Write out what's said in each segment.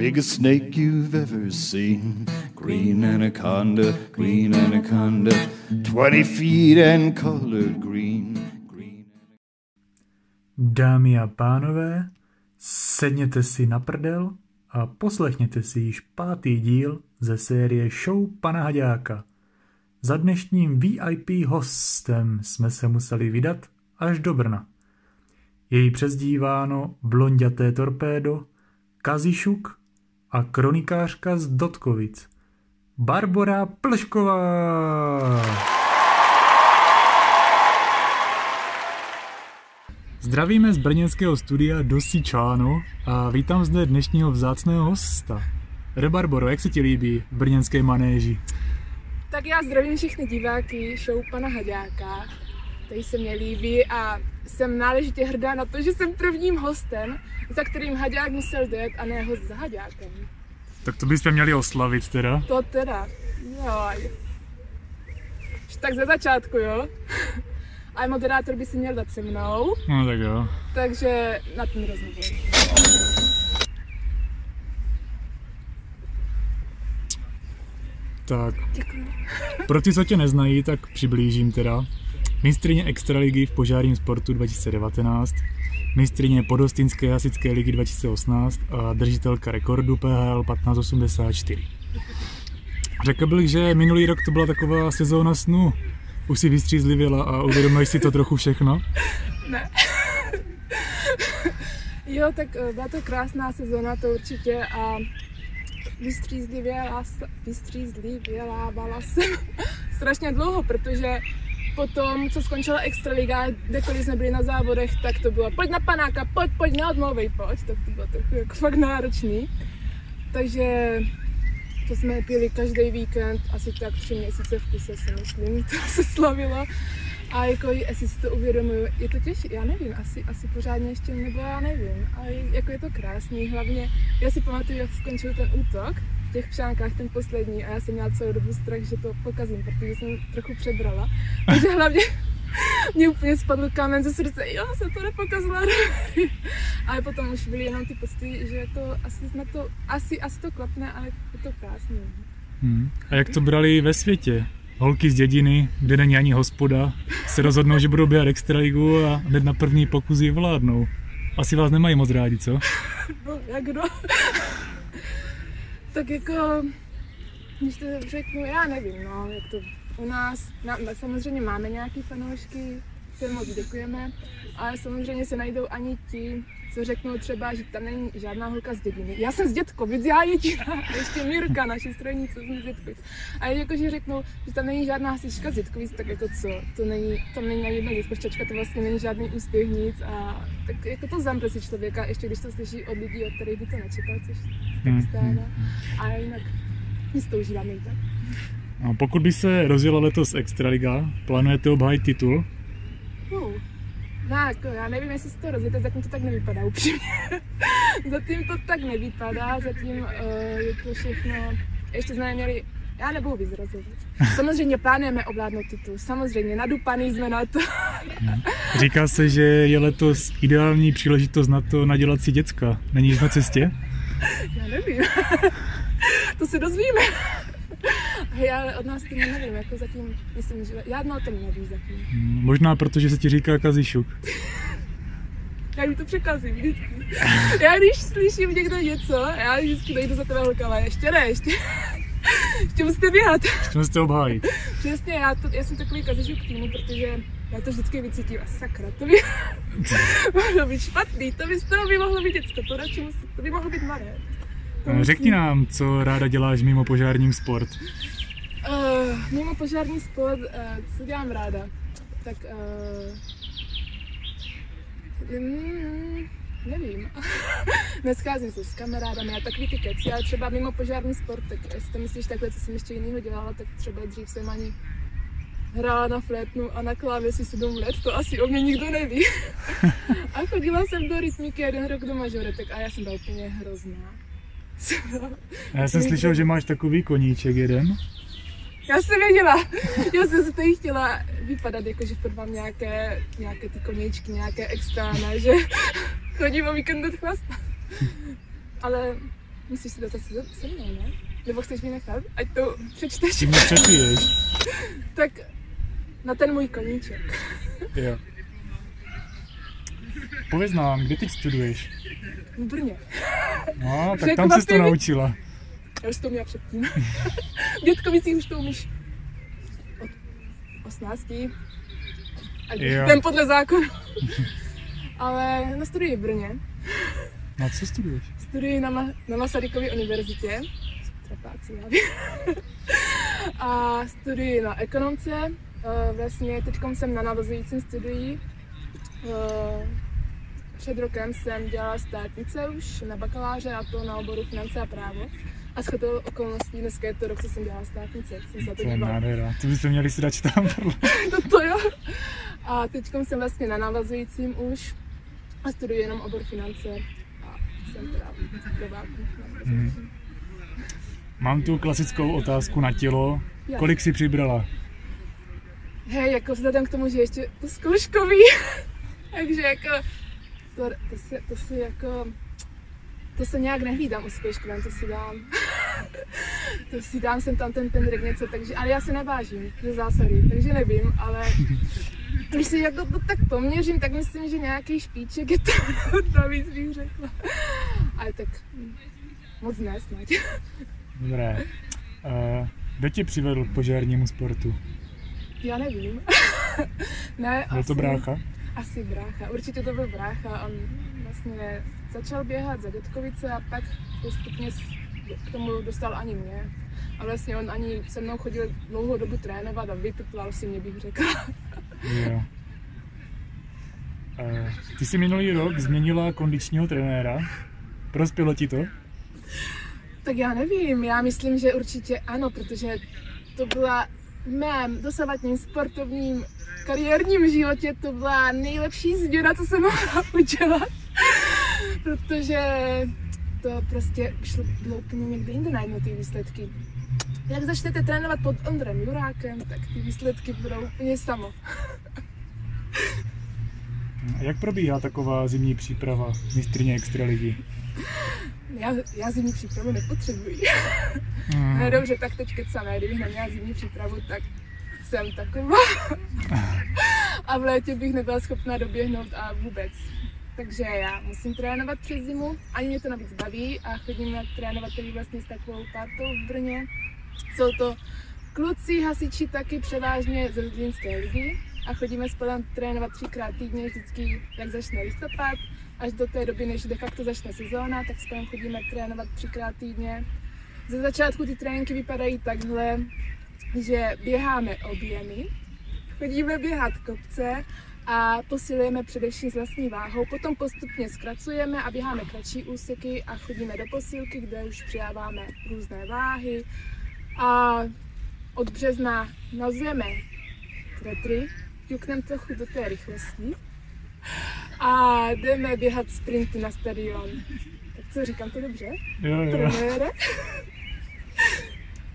biggest snake you've ever seen. Green anaconda, 20 feet and colored green. Dámy a pánové, sedněte si na prdel a poslechněte si již 5. díl ze série Show pana Haďáka. Za dnešním VIP hostem jsme se museli vydat až do Brna. Je jí přezdíváno blonďaté torpédo, Kazišuk a kronikářka z Dotkovic, Barbora Plšková. Zdravíme z brněnského studia do Sičánu a vítám zde dnešního vzácného hosta. Barboro, jak se ti líbí v brněnské manéži? Tak já zdravím všechny diváky show pana Haďáka. Tady se mě líbí a jsem náležitě hrdá na to, že jsem prvním hostem, za kterým Haďák musel dojet, a ne host za Haďákem. Tak to bychom měli oslavit teda. To teda, joj. Tak ze začátku, jo? A moderátor by si měl dát se mnou. No tak jo. Takže na ten rozhovor. Tak, děkuji. Pro ty, co tě neznají, tak přiblížím teda. Mistryně extraligy v požárním sportu 2019, mistryně podostinské hasičské ligy 2018 a držitelka rekordu PHL 1584. Řekl bych, že minulý rok to byla taková sezóna snů. Už si vystřízlivěla a uvědomuješ si to trochu všechno? Ne. Jo, tak byla to krásná sezóna, to určitě, a vystřízlivělávala jsem strašně dlouho, protože potom, co skončila extraliga, kdekoliv jsme byli na závodech, tak to bylo pojď na panáka, pojď, neodmlouvej, pojď, tak to bylo trochu jako fakt náročný. Takže to jsme pili každý víkend, asi tak 3 měsíce v kuse, si myslím, to se slavilo. A jako, jestli si to uvědomuju, je to těžší, já nevím, asi pořádně ještě, nebo já nevím, ale jako je to krásný, hlavně já si pamatuju, jak skončil ten útok v těch přánkách, ten poslední, a já jsem měla celou dobu strach, že to pokazím, protože jsem trochu přebrala, takže hlavně mě úplně spadl kámen ze srdce, jo, jsem to nepokazila. Ale potom už byly jenom ty pocity, že to asi to klapne, ale je to krásný. A jak to brali ve světě? Holky z dědiny, kde není ani hospoda, se rozhodnou, že budou běhat extraligu a hned na první pokus ji vládnou. Asi vás nemají moc rádi, co? No, jak kdo? Tak jako, když to řeknu, já nevím, no, jak to u nás, samozřejmě máme nějaké fanoušky, kterým moc děkujeme, ale samozřejmě se najdou ani ti, co řeknou třeba, že tam není žádná holka z dědiny. Já jsem z Dětkovic, já jediná, ještě Mirka, naše strojnice, z Dětkovic. A jakože řeknou, že tam není žádná hasička z Dětkovic, tak jako co, to není ani jedna dětkošťačka, to vlastně není žádný úspěch, nic, a tak jako to zamře si člověka, ještě když to slyší od lidí, od kterých by to nečekal, což tak stává. A jinak nic, to užíváme i tak. A pokud by se rozjela letos extraliga, plánujete obhájit titul? Tak, já nevím, jestli si to rozjete, zatím to tak nevypadá upřímně. Zatím to tak nevypadá, zatím je to všechno, ještě jsme neměli, já nebudu vyzrazovat. Samozřejmě plánujeme ovládnout titul, samozřejmě nadupaný jsme na to. Říká se, že je letos ideální příležitost na to nadělat si děcka. Není na cestě? Já nevím, to se dozvíme. Hej, ale od nás to nevím, jako zatím, myslím, že já o tom nevím zatím. Možná protože se ti říká Kazišuk. Já mi to překazím vždycky. Já když slyším někdo něco, já vždycky dojdu za tebe, holka, ale ještě ne, ještě musíte běhat. Ještě musíte obhájit. Přesně, já jsem takový Kazišuk týmu, protože já to vždycky vycítím, a sakra, to by mohlo být špatný, to by mohlo být děcko, to by mohlo být malé. Řekni nám, co ráda děláš mimo požární sport. Mimo požární sport, co dělám ráda? Tak nevím. Nescházím se s kamarádami, já takový ty keci, ale třeba mimo požární sport, tak jestli to myslíš takhle, co jsem ještě jiného dělala, tak třeba dřív jsem ani hrála na flétnu a na klávesi 7 let, to asi o mě nikdo neví. A chodila jsem do rytmiky 1 rok do mažoretek a já jsem byla úplně hrozná. Já jsem slyšel, že máš takový koníček jeden. Já jsem věděla, já jsem se tady chtěla vypadat, jakože podvám nějaké ty koníčky, nějaké extra, ne, že chodím o víkendu chlastat. Ale Musíš si dostat se mnou, ne? Nebo chceš mi nechat? Ať to přečteš. Ty mě přečíš. Tak na ten můj koníček. Jo. Pověz nám, kde teď studuješ? V Brně. No, tak tam jsi to naučila. Já už to měla předtím. V Dětkovicích už to umíš od 18. Ten podle zákona. Ale na studii v Brně. Na co studuješ? Studuji na Masarykově univerzitě. A studuji na ekonomce. Vlastně teď jsem na navazujícím studií. Před rokem jsem dělala státnice už na bakaláře, a to na oboru finance a právo. A shodou okolností dneska je to rok, co jsem dělala státnice. Jsem za to je nádhera, to byste měli si dát tam. To jo. A teď jsem vlastně na navazujícím už a studuji jenom obor finance a jsem teda prváku. Mám tu klasickou otázku na tělo. Kolik jsi přibrala? Hej, jako vzhledem k tomu, že ještě to zkouškový, takže jako to se nějak nehlídám u zkouškovém, to si dám. To si dám, jsem tam ten pendrek něco, takže, ale já se nevážím ze zásady, takže nevím, ale když si jako to tak poměřím, tak myslím, že nějaký špiček je tam, navíc bych řekla. Ale tak moc ne, snad. Dobré. Kdo tě přivedl k požárnímu sportu? Já nevím. Ne, byl to brácha? Asi brácha, určitě to byl brácha. On vlastně začal běhat za Dětkovice a pak postupně k tomu dostal ani mě. A vlastně on ani se mnou chodil dlouhou dobu trénovat a vytutlal si mě, bych řekla. Jo. Ty jsi minulý rok změnila kondičního trenéra. Prospělo ti to? Tak já nevím, já myslím, že určitě ano, protože to byla v mém dosavadním sportovním kariérním životě to byla nejlepší změna, co jsem mohla udělat, protože to prostě bylo úplně někde jinde najednou ty výsledky. Jak začnete trénovat pod Ondrem Jurákem, tak ty výsledky budou úplně samo. A jak probíhá taková zimní příprava mistryně extraligy? Já zimní přípravu nepotřebuji. No dobře, tak teď kecáme, kdybych neměla zimní přípravu, tak jsem taková. A v létě bych nebyla schopná doběhnout a vůbec. Takže já musím trénovat přes zimu, ani mě to navíc baví a chodím na trénovat tady vlastně s takovou partou v Brně. Jsou to kluci, hasiči taky převážně ze Zlínské ligy a chodíme spolu trénovat 3krát týdně, vždycky jak začne listopad. Až do té doby, než to začne sezóna, tak spolu chodíme trénovat 3krát týdně. Ze začátku ty tréninky vypadají takhle, že běháme objemy, chodíme běhat kopce a posilujeme především s vlastní váhou. Potom postupně zkracujeme a běháme kratší úseky a chodíme do posilky, kde už přidáváme různé váhy. A od března nazujeme retry, ťukneme trochu do té rychlosti. A jdeme běhat sprinty na stadion. Tak co, říkám to dobře? Jo. Trenére?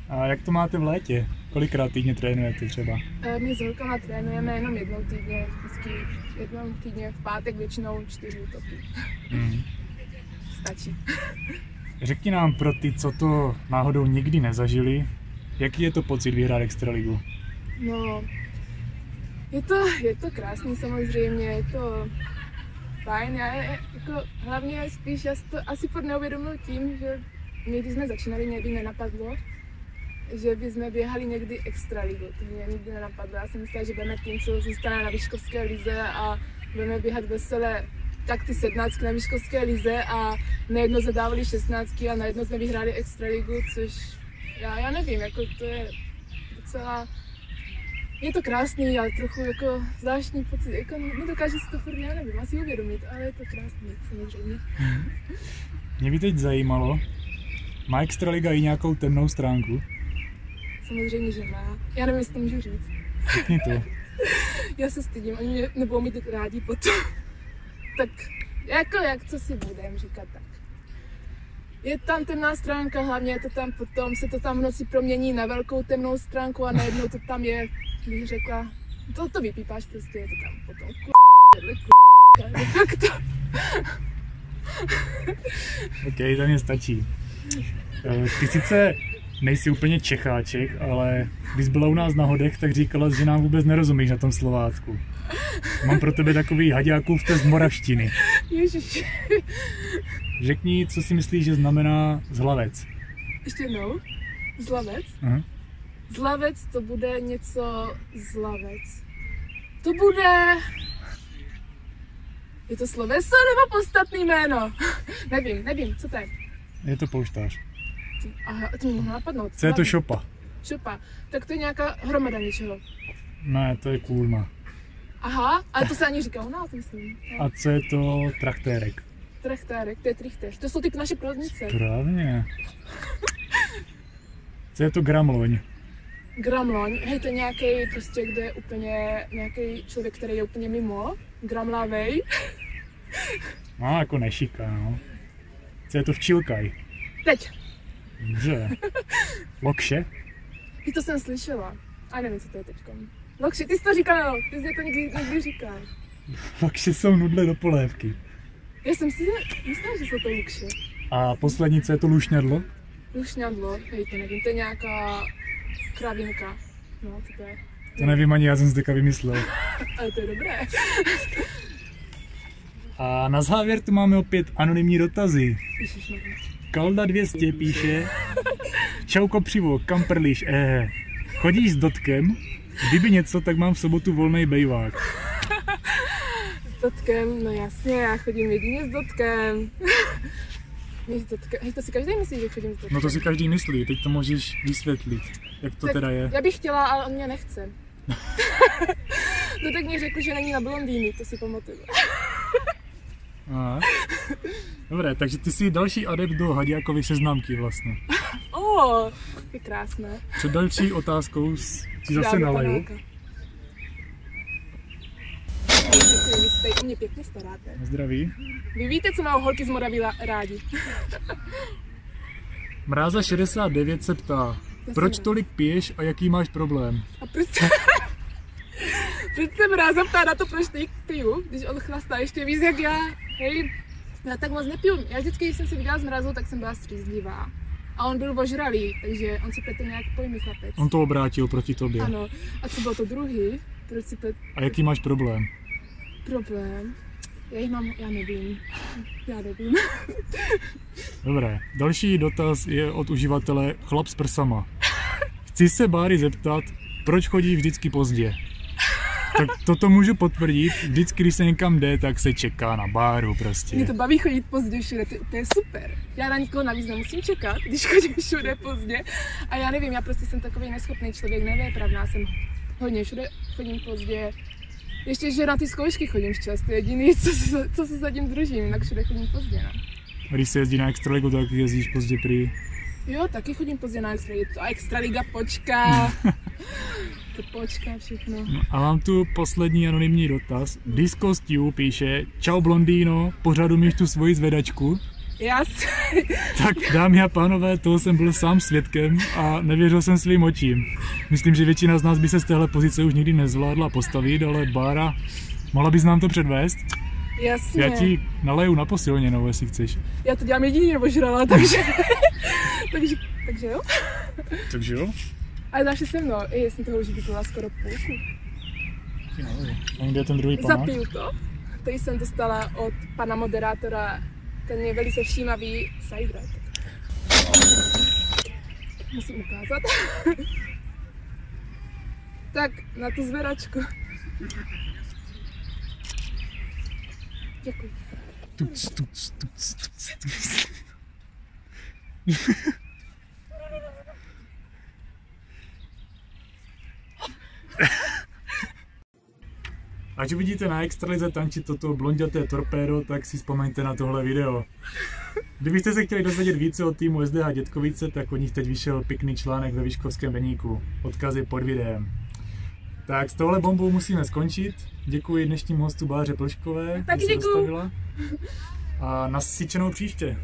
A jak to máte v létě? Kolikrát týdně trénujete třeba? My s holkama trénujeme jenom jednou týdně, vždycky jednou týdně, v pátek většinou 4 útoky. Stačí. Řekni nám pro ty, co to náhodou nikdy nezažili, jaký je to pocit vyhrát extraligu? No, je to krásný samozřejmě, je to fajn, já jako hlavně spíš, já to asi pod neuvědomil tím, že my, když jsme začínali, mě by nenapadlo, že by jsme běhali někdy extraligu, to mě nikdy nenapadlo, já jsem myslela, že budeme tím, co zůstane na Vyškovské lize a budeme běhat veselé tak ty 17 na Vyškovské lize a najednou zadávali 16 a najednou jsme vyhráli extraligu, což já nevím, jako to je docela... Je to krásný, ale trochu jako zvláštní pocit, jako nedokážu si to furt, já nevím, asi uvědomit, ale je to krásný, samozřejmě. Mě by teď zajímalo, má extraliga i nějakou temnou stránku? Samozřejmě, že má. Já nevím, jestli to můžu říct. Řekni to. Já se stydím, oni mě nebudou mít rádi potom. Tak jako jak, co si budem říkat, tak. Je tam temná stránka, hlavně je to tam potom, se to tam v noci promění na velkou temnou stránku a najednou to tam je, bych řekla, to vypípáš prostě, je to tam potom k***, tak to. OK, to mě stačí. Ty sice nejsi úplně Čecháček, ale když byla u nás na hodech, tak říkala, že nám vůbec nerozumíš na tom Slovácku. Mám pro tebe takový haďákův test z moravštiny. Ježiš. Řekni, co si myslíš, že znamená zhlavec. Ještě jednou. Zhlavec? Aha. Zhlavec to bude něco zhlavec. To bude... Je to sloveso nebo podstatný jméno? nevím, co to je? Je to pouštář. Aha, to mě mohlo napadnout. Co je to šopa? Šopa. Tak to je nějaká hromada něčeho. Ne, to je kůlna. Aha, ale to se ani říká u nás, myslím. A co je to trachtérek? Trachtérek, to je trichtéř. To jsou ty naše prodnice. Správně. Co je to gramloň? Gramloň, hej, to je nějaký prostě, kde je úplně nějaký člověk, který je úplně mimo. Gramlavej. No, jako nešika, no. Co je to včilkaj? Teď. Dobře. Lokše? Ty to jsem slyšela. A nevím, co to je teďkom. Lokše, ty jsi to říkal, ty jsi to nikdy říkal. Lokše jsou nudle do polévky. Já jsem si myslela, že jsou to lokše. A poslední, co je to lušňadlo? Lušňadlo? Hej, to nevím, to je nějaká kravinka. No, co to je? To nevím ani, já jsem si vymyslel. Ale to je dobré. A na závěr tu máme opět anonymní dotazy. Kalda 200 píše: Čau kopřivo, kam prlíš? Chodíš s dotkem? Kdyby něco, tak mám v sobotu volný bejvák. S dotkem? No jasně, já chodím jedině s dotkem. Hej, to si každý myslí, že chodím s dotkem. No to si každý myslí, teď to můžeš vysvětlit, jak to tak teda je. Já bych chtěla, ale on mě nechce. No tak mě řekl, že není na blondýny, to si pamatuju. Aha. Dobré, takže ty jsi další adept do Haďákovy seznámky vlastně. O, je krásné. Před další otázkou ti zase naleju. Děkuji, jste u mě pěkně staráte. Zdraví. Vy víte, co má holky z Moravy rádi. Mráza 69 se ptá, proč tolik piješ a jaký máš problém? A proč se Mráza ptá na to, proč tolik piju, když on chlastá ještě víc jak já. Hej, já tak moc nepiju. Já vždycky, když jsem se viděla s Mrázou, tak jsem byla střízlivá. A on byl ožralý, takže on si pletl nějak pojmy, chlapec. On to obrátil proti tobě. Ano. A co bylo to druhý? Proč si pletl... A jaký máš problém? Problém? Já jich mám... Já nevím. Dobré. Další dotaz je od uživatele Chlap s prsama. Chci se Báry zeptat, proč chodí vždycky pozdě? Tak toto můžu potvrdit, vždycky, když se někam jde, tak se čeká na Báru prostě. Mě to baví chodit pozdě všude, to je super. Já na nikoho navíc nemusím čekat, když chodím všude pozdě. A já nevím, já prostě jsem takový neschopný člověk, nevépravná jsem hodně, všude chodím pozdě. Ještě, že na ty zkoušky chodím včas, to je jediný, co se zatím držím, jinak všude chodím pozdě. No. A když se jezdí na extraligu, tak jezdíš pozdě prý? Jo, taky chodím pozdě na extraligu, a extraliga počká. To počká všechno. No a mám tu poslední anonymní dotaz. Disco Stew píše: Čau blondýno, pořádu máš tu svoji zvedačku? Jasně. Tak dámy a pánové, toho jsem byl sám svědkem a nevěřil jsem svým očím. Myslím, že většina z nás by se z téhle pozice už nikdy nezvládla postavit, ale Bára, mohla bys nám to předvést? Jasně. Já ti naleju na posilněnou, jestli chceš. Já to dělám jedině nebo žrala, takže... takže jo. Takže jo. Ale další se mnou, já jsem toho už vypila skoro půlku. A kde je ten druhý panák? Zapiju to. To jsem dostala od pana moderátora, ten je velice všímavý Sajdra. Musím ukázat. Tak, na tu zvedačku. Děkuji. Tuc. Až vidíte na extralize tančit toto blonděté torpédo, tak si vzpomeňte na tohle video. Kdybyste se chtěli dozvědět více o týmu SDH Dětkovice, tak od nich teď vyšel pěkný článek ve Vyškovském deníku. Odkazy pod videem. Tak s tohle bombou musíme skončit. Děkuji dnešnímu hostu Báře Plškové, že se dostavila. A nasyčenou příště.